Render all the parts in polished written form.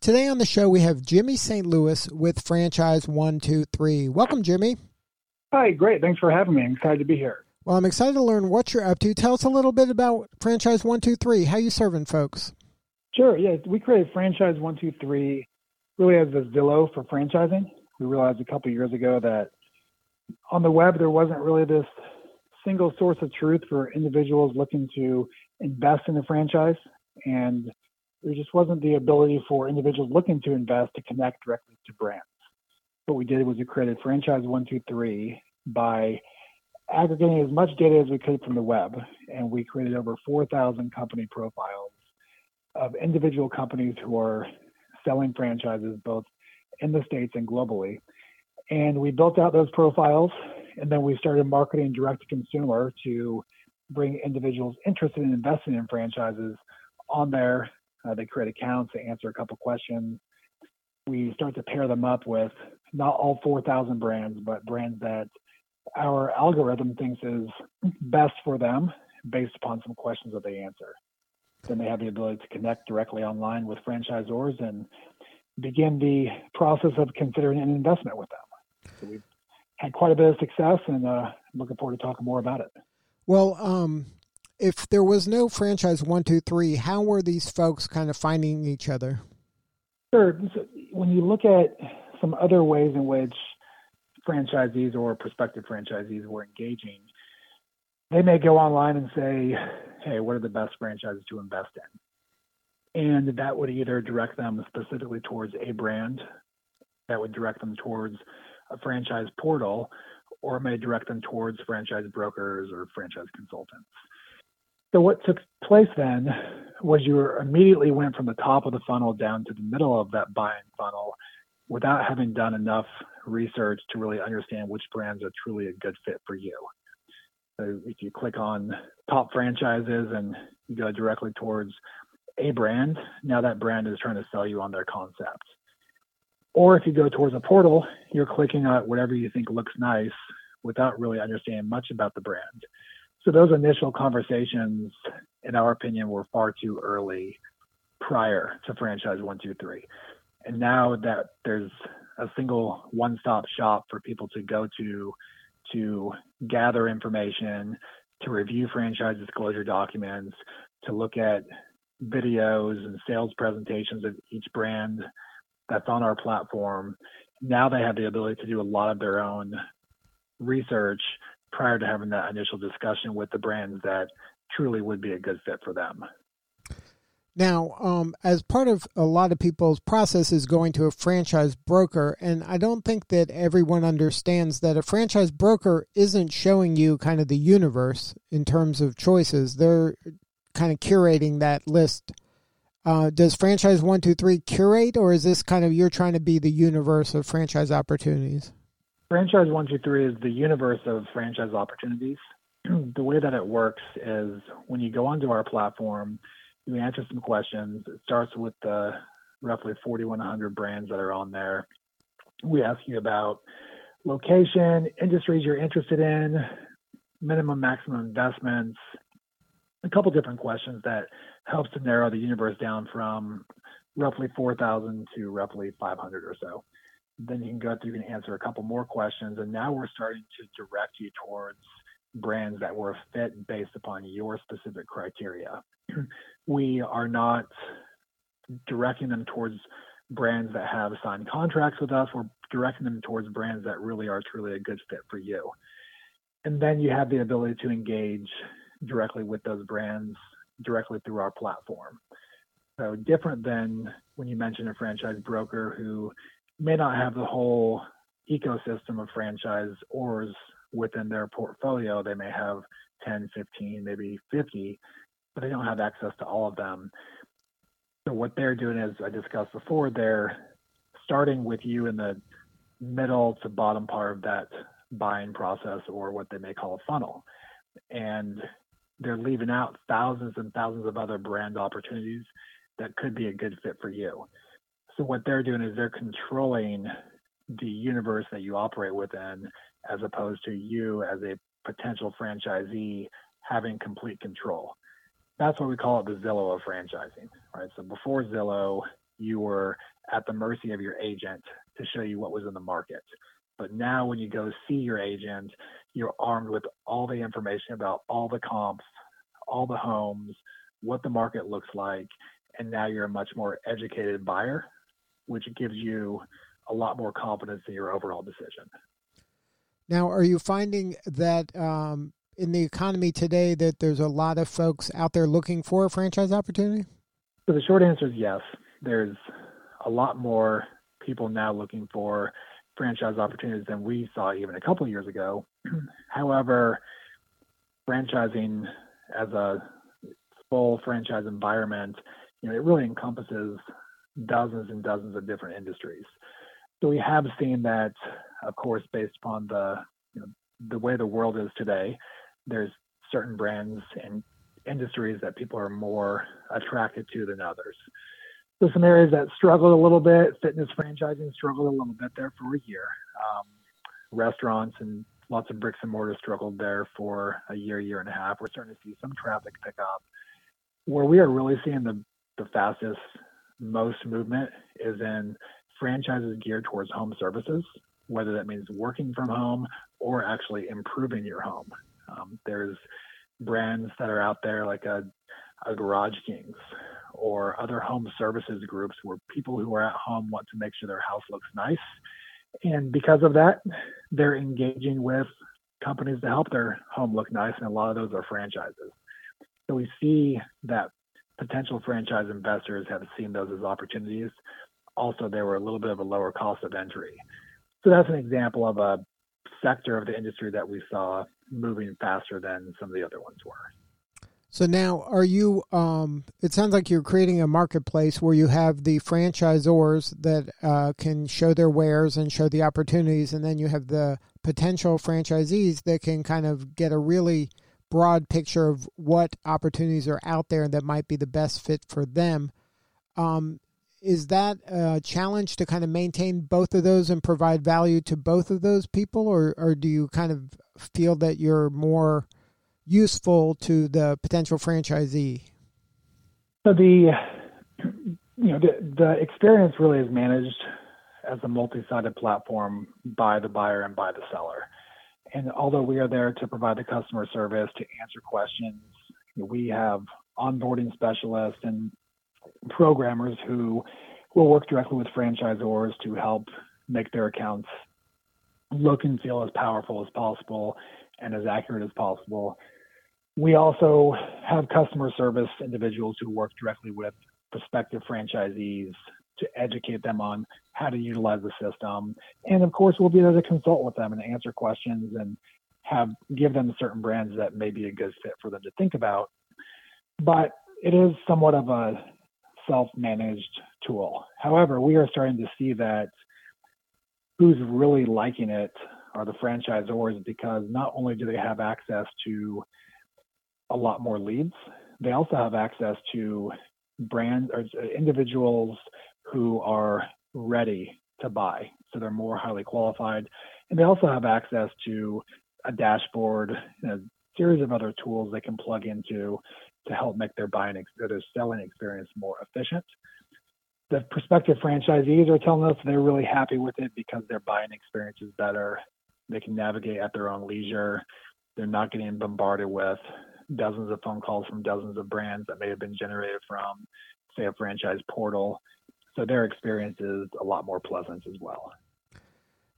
Today on the show, we have Jimmy St. Louis with Franchise 123. Welcome, Jimmy. Hi, great. Thanks for having me. I'm excited to be here. Well, I'm excited to learn what you're up to. Tell us a little bit about Franchise 123. How you serving folks? Sure. Yeah, we created Franchise 123 really as a Zillow for franchising. We realized a couple of years ago that on the web, there wasn't really this single source of truth for individuals looking to invest in a franchise. And there just wasn't the ability for individuals looking to invest to connect directly to brands. What we did was we created Franchise 123 by aggregating as much data as we could from the web. And we created over 4,000 company profiles of individual companies who are selling franchises both in the States and globally. And we built out those profiles, and then we started marketing direct to consumer to bring individuals interested in investing in franchises on there. They create accounts, they answer a couple questions. We start to pair them up with not all 4,000 brands, but brands that our algorithm thinks is best for them based upon some questions that they answer. Then they have the ability to connect directly online with franchisors and begin the process of considering an investment with them. So we've had quite a bit of success, and looking forward to talking more about it. Well, if there was no Franchise 123, how were these folks kind of finding each other? Sure. So when you look at some other ways in which franchisees or prospective franchisees were engaging, they may go online and say, hey, what are the best franchises to invest in? And that would either direct them specifically towards a brand, that would direct them towards a franchise portal, or it may direct them towards franchise brokers or franchise consultants. So what took place then was you immediately went from the top of the funnel down to the middle of that buying funnel without having done enough research to really understand which brands are truly a good fit for you. So if you click on top franchises and you go directly towards a brand, now that brand is trying to sell you on their concept. Or if you go towards a portal, you're clicking on whatever you think looks nice without really understanding much about the brand. So those initial conversations, in our opinion, were far too early prior to Franchise 123. And now that there's a single one-stop shop for people to go to gather information, to review franchise disclosure documents, to look at videos and sales presentations of each brand that's on our platform, now they have the ability to do a lot of their own research prior to having that initial discussion with the brands that truly would be a good fit for them. Now, as part of a lot of people's process is going to a franchise broker, and I don't think that everyone understands that a franchise broker isn't showing you kind of the universe in terms of choices. They're kind of curating that list. Does Franchise 123 curate, or is this kind of you're trying to be the universe of franchise opportunities? Franchise 123 is the universe of franchise opportunities. The way that it works is when you go onto our platform, you answer some questions. It starts with the roughly 4,100 brands that are on there. We ask you about location, industries you're interested in, minimum, maximum investments, a couple different questions that helps to narrow the universe down from roughly 4,000 to roughly 500 or so. Then you can go through and answer a couple more questions. And now we're starting to direct you towards brands that were fit based upon your specific criteria. We are not directing them towards brands that have signed contracts with us. We're directing them towards brands that really are truly a good fit for you. And then you have the ability to engage directly with those brands directly through our platform. So different than when you mention a franchise broker who may not have the whole ecosystem of franchisors within their portfolio. They may have 10, 15, maybe 50, but they don't have access to all of them. So what they're doing, as I discussed before, they're starting with you in the middle to bottom part of that buying process, or what they may call a funnel. And they're leaving out thousands and thousands of other brand opportunities that could be a good fit for you. So what they're doing is they're controlling the universe that you operate within, as opposed to you as a potential franchisee having complete control. That's why we call it the Zillow of franchising, right? So before Zillow, you were at the mercy of your agent to show you what was in the market. But now when you go see your agent, you're armed with all the information about all the comps, all the homes, what the market looks like, and now you're a much more educated buyer, which gives you a lot more confidence in your overall decision. Now, are you finding that in the economy today that there's a lot of folks out there looking for a franchise opportunity? So the short answer is yes. There's a lot more people now looking for franchise opportunities than we saw even a couple of years ago. However, franchising as a full franchise environment, you know, it really encompasses dozens and dozens of different industries. So we have seen that, of course, based upon the way the world is today, there's certain brands and industries that people are more attracted to than others. So some areas that struggled a little bit, fitness franchising struggled a little bit there for a year. Restaurants and lots of bricks and mortar struggled there for a year and a half. We're starting to see some traffic pick up. Where we are really seeing the fastest, most movement is in franchises geared towards home services, whether that means working from home or actually improving your home. There's brands that are out there like a GarageKings or other home services groups where people who are at home want to make sure their house looks nice. And because of that, they're engaging with companies to help their home look nice. And a lot of those are franchises. So we see that potential franchise investors have seen those as opportunities. Also, they were a little bit of a lower cost of entry. So that's an example of a sector of the industry that we saw moving faster than some of the other ones were. So now are you, it sounds like you're creating a marketplace where you have the franchisors that can show their wares and show the opportunities. And then you have the potential franchisees that can kind of get a really broad picture of what opportunities are out there that might be the best fit for them. Is that a challenge to kind of maintain both of those and provide value to both of those people? Or do you kind of feel that you're more useful to the potential franchisee? So the experience really is managed as a multi-sided platform by the buyer and by the seller. And although we are there to provide the customer service, to answer questions, we have onboarding specialists and programmers who will work directly with franchisors to help make their accounts look and feel as powerful as possible and as accurate as possible. We also have customer service individuals who work directly with prospective franchisees to educate them on how to utilize the system. And of course, we'll be there to consult with them and answer questions and give them certain brands that may be a good fit for them to think about. But it is somewhat of a self-managed tool. However, we are starting to see that who's really liking it are the franchisors, because not only do they have access to a lot more leads, they also have access to brands or individuals who are ready to buy. So they're more highly qualified. And they also have access to a dashboard and a series of other tools they can plug into to help make their selling experience more efficient. The prospective franchisees are telling us they're really happy with it because their buying experience is better. They can navigate at their own leisure. They're not getting bombarded with dozens of phone calls from dozens of brands that may have been generated from, say, a franchise portal. So their experience is a lot more pleasant as well.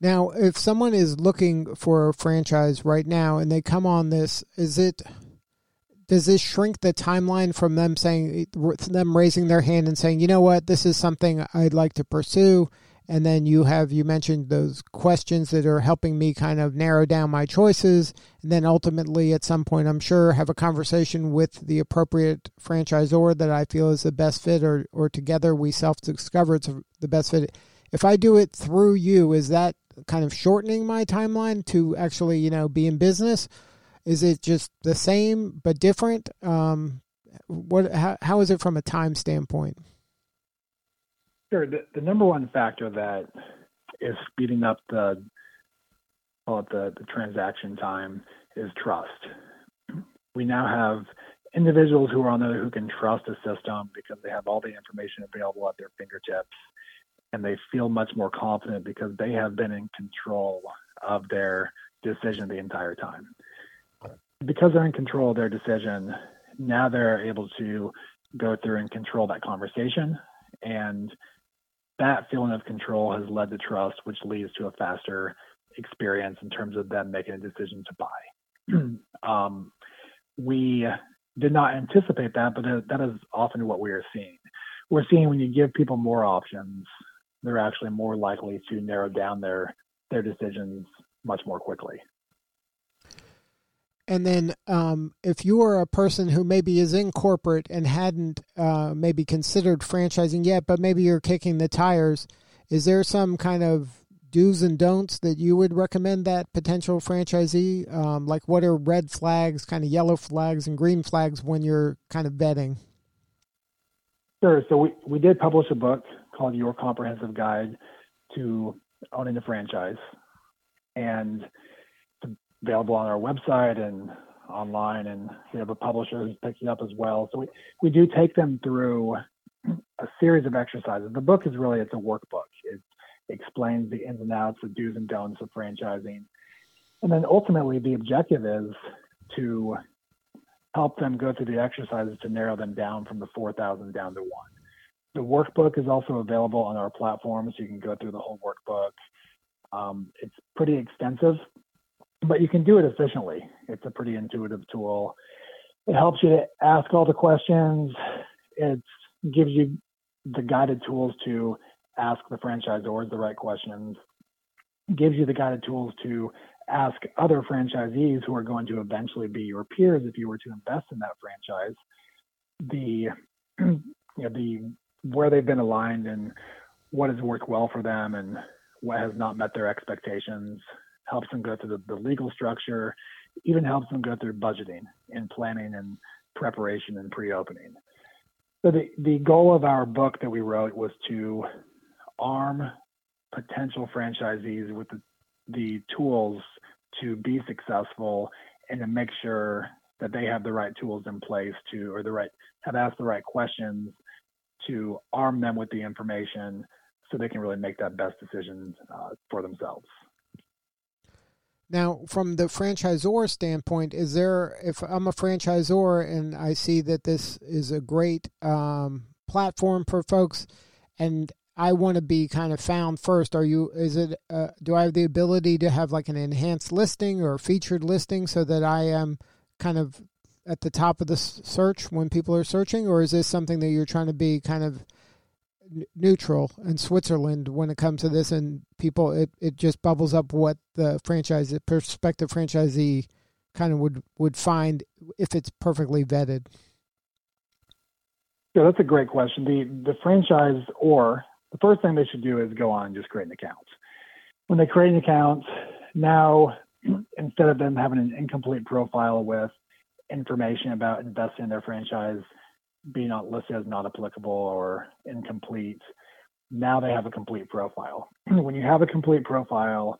Now, if someone is looking for a franchise right now and they come on this, does this shrink the timeline from them raising their hand and saying, you know what, this is something I'd like to pursue? And then you mentioned those questions that are helping me kind of narrow down my choices. And then ultimately at some point, I'm sure, have a conversation with the appropriate franchisor that I feel is the best fit, or together we self-discover it's the best fit. if I do it through you, is that kind of shortening my timeline to actually, you know, be in business? Is it just the same but different? How is it from a time standpoint? Sure. The number one factor that is speeding up the transaction time is trust. We now have individuals who are on there who can trust a system because they have all the information available at their fingertips, and they feel much more confident because they have been in control of their decision the entire time. Because they're in control of their decision, now they're able to go through and control that conversation, and that feeling of control has led to trust, which leads to a faster experience in terms of them making a decision to buy. We did not anticipate that, but that is often what we are seeing. We're seeing when you give people more options, they're actually more likely to narrow down their decisions much more quickly. And then if you are a person who maybe is in corporate and hadn't maybe considered franchising yet, but maybe you're kicking the tires, is there some kind of do's and don'ts that you would recommend that potential franchisee? Like what are red flags, kind of yellow flags and green flags when you're kind of vetting? Sure. So we did publish a book called Your Comprehensive Guide to Owning a Franchise, and it's available on our website and online, and we have a publisher who's picked it up as well. So we do take them through a series of exercises. The book is really, it's a workbook. It explains the ins and outs, the do's and don'ts of franchising. And then ultimately the objective is to help them go through the exercises to narrow them down from the 4,000 down to one. The workbook is also available on our platform, so you can go through the whole workbook. It's pretty extensive, but you can do it efficiently. It's a pretty intuitive tool. It helps you to ask all the questions. It gives you the guided tools to ask the franchisors the right questions. It gives you the guided tools to ask other franchisees who are going to eventually be your peers if you were to invest in that franchise, where they've been aligned and what has worked well for them and what has not met their expectations. Helps them go through the legal structure, even helps them go through budgeting and planning and preparation and pre-opening. So the goal of our book that we wrote was to arm potential franchisees with the tools to be successful and to make sure that they have the right tools in place to, or have asked the right questions to arm them with the information so they can really make that best decision for themselves. Now, from the franchisor standpoint, is there, if I'm a franchisor and I see that this is a great platform for folks and I want to be kind of found first, do I have the ability to have like an enhanced listing or featured listing so that I am kind of at the top of the search when people are searching? Or is this something that you're trying to be kind of neutral in Switzerland when it comes to this, and people, it just bubbles up what the prospective franchisee kind of would find if it's perfectly vetted? Yeah, that's a great question. The franchise, or the first thing they should do is go on and just create an account. When they create an account, now instead of them having an incomplete profile with information about investing in their franchise being not listed as not applicable or incomplete, now they have a complete profile. When you have a complete profile,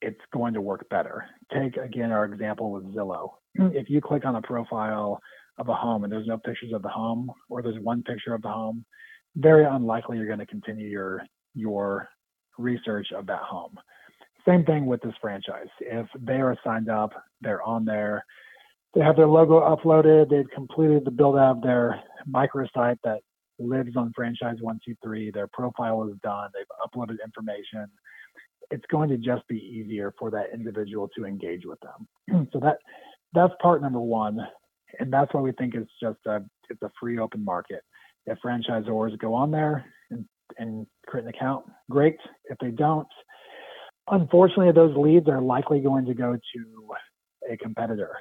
it's going to work better. Take again our example with Zillow. If you click on a profile of a home and there's no pictures of the home, or there's one picture of the home, very unlikely you're going to continue your research of that home. Same thing with this franchise. If they are signed up, they're on there, they have their logo uploaded, they've completed the build out of their microsite that lives on Franchise 123, their profile is done, they've uploaded information, it's going to just be easier for that individual to engage with them. So that's part number one. And that's why we think it's just a free open market. If franchisors go on there and create an account, great. If they don't, unfortunately, those leads are likely going to go to a competitor.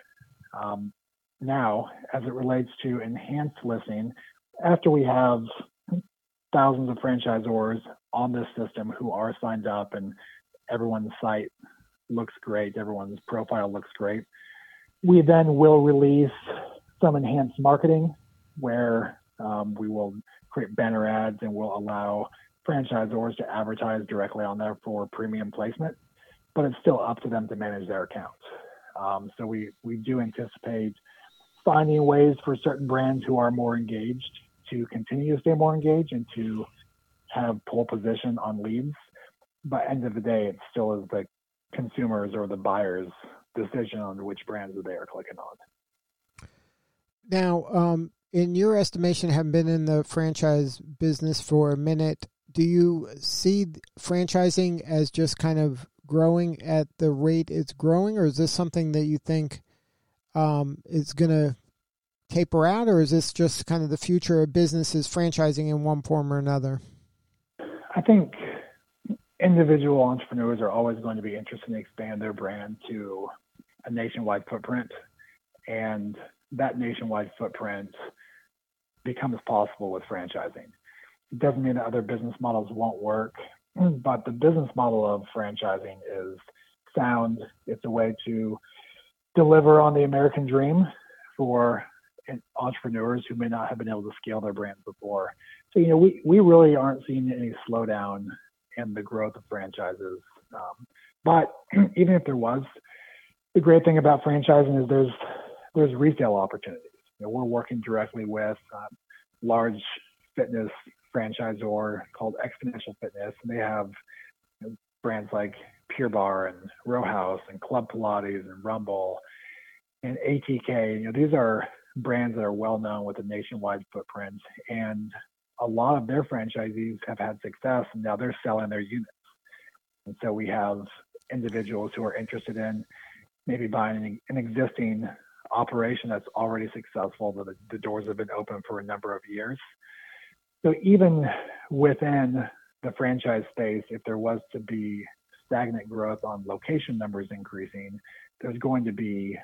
Now, as it relates to enhanced listing, after we have thousands of franchisors on this system who are signed up, and everyone's site looks great. Everyone's profile looks great. We then will release some enhanced marketing where we will create banner ads and we'll allow franchisors to advertise directly on there for premium placement, but it's still up to them to manage their accounts. So we do anticipate finding ways for certain brands who are more engaged to continue to stay more engaged and to have pole position on leads. But end of the day, it still is the consumers or the buyers' decision on which brands that they are clicking on. Now, in your estimation, having been in the franchise business for a minute, do you see franchising as just kind of growing at the rate it's growing, or is this something that you think it's going to taper out, or is this just kind of the future of businesses franchising in one form or another? I think individual entrepreneurs are always going to be interested in expand their brand to a nationwide footprint, and that nationwide footprint becomes possible with franchising. It doesn't mean that other business models won't work, but the business model of franchising is sound. It's a way to deliver on the American dream for entrepreneurs who may not have been able to scale their brands before. So, you know, we really aren't seeing any slowdown in the growth of franchises. But even if there was, the great thing about franchising is there's resale opportunities. You know, we're working directly with large fitness franchisor called Exponential Fitness, and they have, you know, brands like Pure Barre and Row House and Club Pilates and Rumble and ATK. You know, these are brands that are well known with a nationwide footprint, and a lot of their franchisees have had success, and now they're selling their units. And so we have individuals who are interested in maybe buying an existing operation that's already successful, that the doors have been open for a number of years. So even within the franchise space, if there was to be stagnant growth on location numbers increasing, there's going to be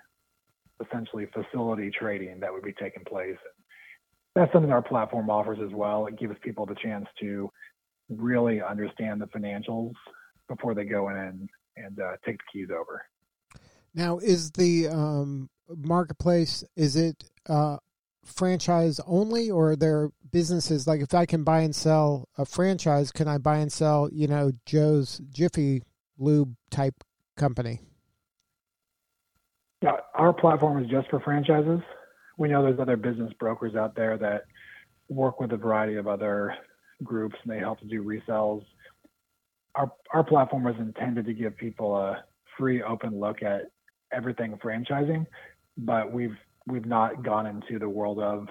essentially facility trading that would be taking place. That's something our platform offers as well. It gives people the chance to really understand the financials before they go in and take the keys over. Now, is the marketplace, is it franchise only, or are there businesses, like if I can buy and sell a franchise, can I buy and sell, you know, Joe's Jiffy Lube type company? Yeah, our platform is just for franchises. We know there's other business brokers out there that work with a variety of other groups, and they help to do resells. Our platform was intended to give people a free, open look at everything franchising, but we've not gone into the world of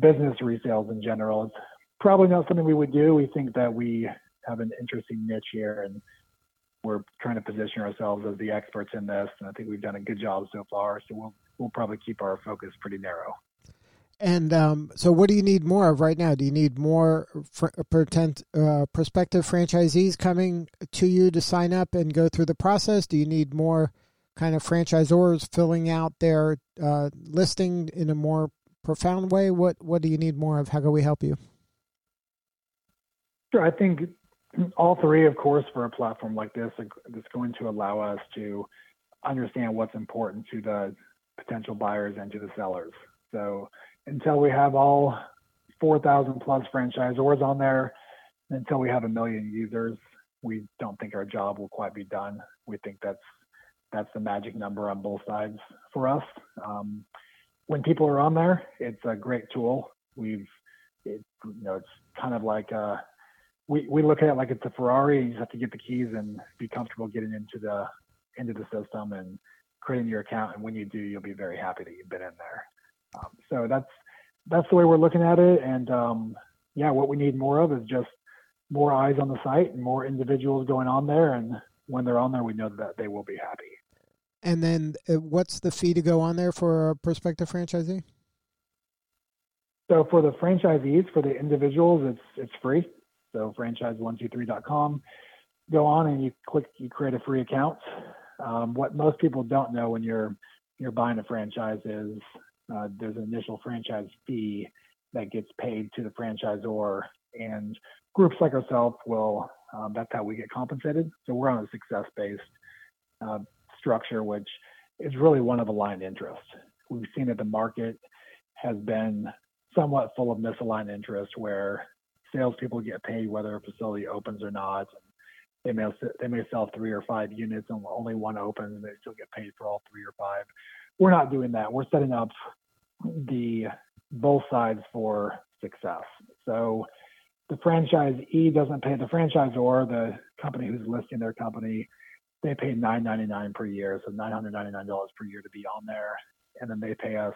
business resales in general. It's probably not something we would do. We think that we have an interesting niche here, and we're trying to position ourselves as the experts in this, and I think we've done a good job so far. So we'll probably keep our focus pretty narrow. And so what do you need more of right now? Do you need more prospective franchisees coming to you to sign up and go through the process? Do you need more kind of franchisors filling out their listing in a more profound way? What do you need more of? How can we help you? Sure. I think all three, of course, for a platform like this, that's going to allow us to understand what's important to the potential buyers and to the sellers. So until we have all 4,000 plus franchisors on there, until we have 1 million users, we don't think our job will quite be done. We think that's the magic number on both sides for us. When people are on there, it's a great tool. It's kind of like we look at it like it's a Ferrari. You just have to get the keys and be comfortable getting into the system and creating your account. And when you do, you'll be very happy that you've been in there. So that's the way we're looking at it. And what we need more of is just more eyes on the site and more individuals going on there. And when they're on there, we know that they will be happy. And then what's the fee to go on there for a prospective franchisee? So for the franchisees, for the individuals, it's free. So franchise123.com, go on and you create a free account. What most people don't know when you're buying a franchise is there's an initial franchise fee that gets paid to the franchisor, and groups like ourselves will, that's how we get compensated. So we're on a success-based structure, which is really one of aligned interest. We've seen that the market has been somewhat full of misaligned interest, where salespeople get paid whether a facility opens or not. They may sell 3 or 5 units and only one opens, and they still get paid for all 3 or 5. We're not doing that. We're setting up the both sides for success. So the franchisee doesn't pay the franchisor, the company who's listing their company, they pay $9.99 per year, so $999 per year to be on there, and then they pay us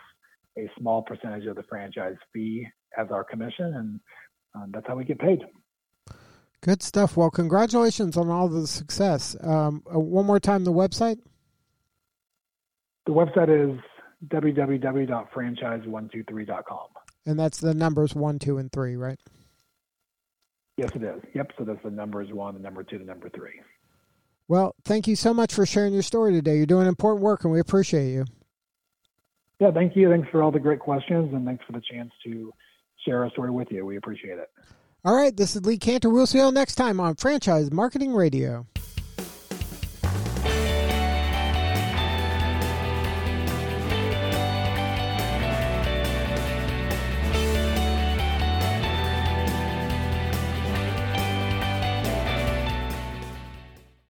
a small percentage of the franchise fee as our commission, and that's how we get paid. Good stuff. Well, congratulations on all the success. One more time, the website? The website is www.franchise123.com. And that's the numbers 1, 2, and 3, right? Yes, it is. Yep. So that's the numbers 1, the number 2, the number 3. Well, thank you so much for sharing your story today. You're doing important work, and we appreciate you. Yeah, thank you. Thanks for all the great questions, and thanks for the chance to share our story with you. We appreciate it. All right, this is Lee Cantor. We'll see you all next time on Franchise Marketing Radio.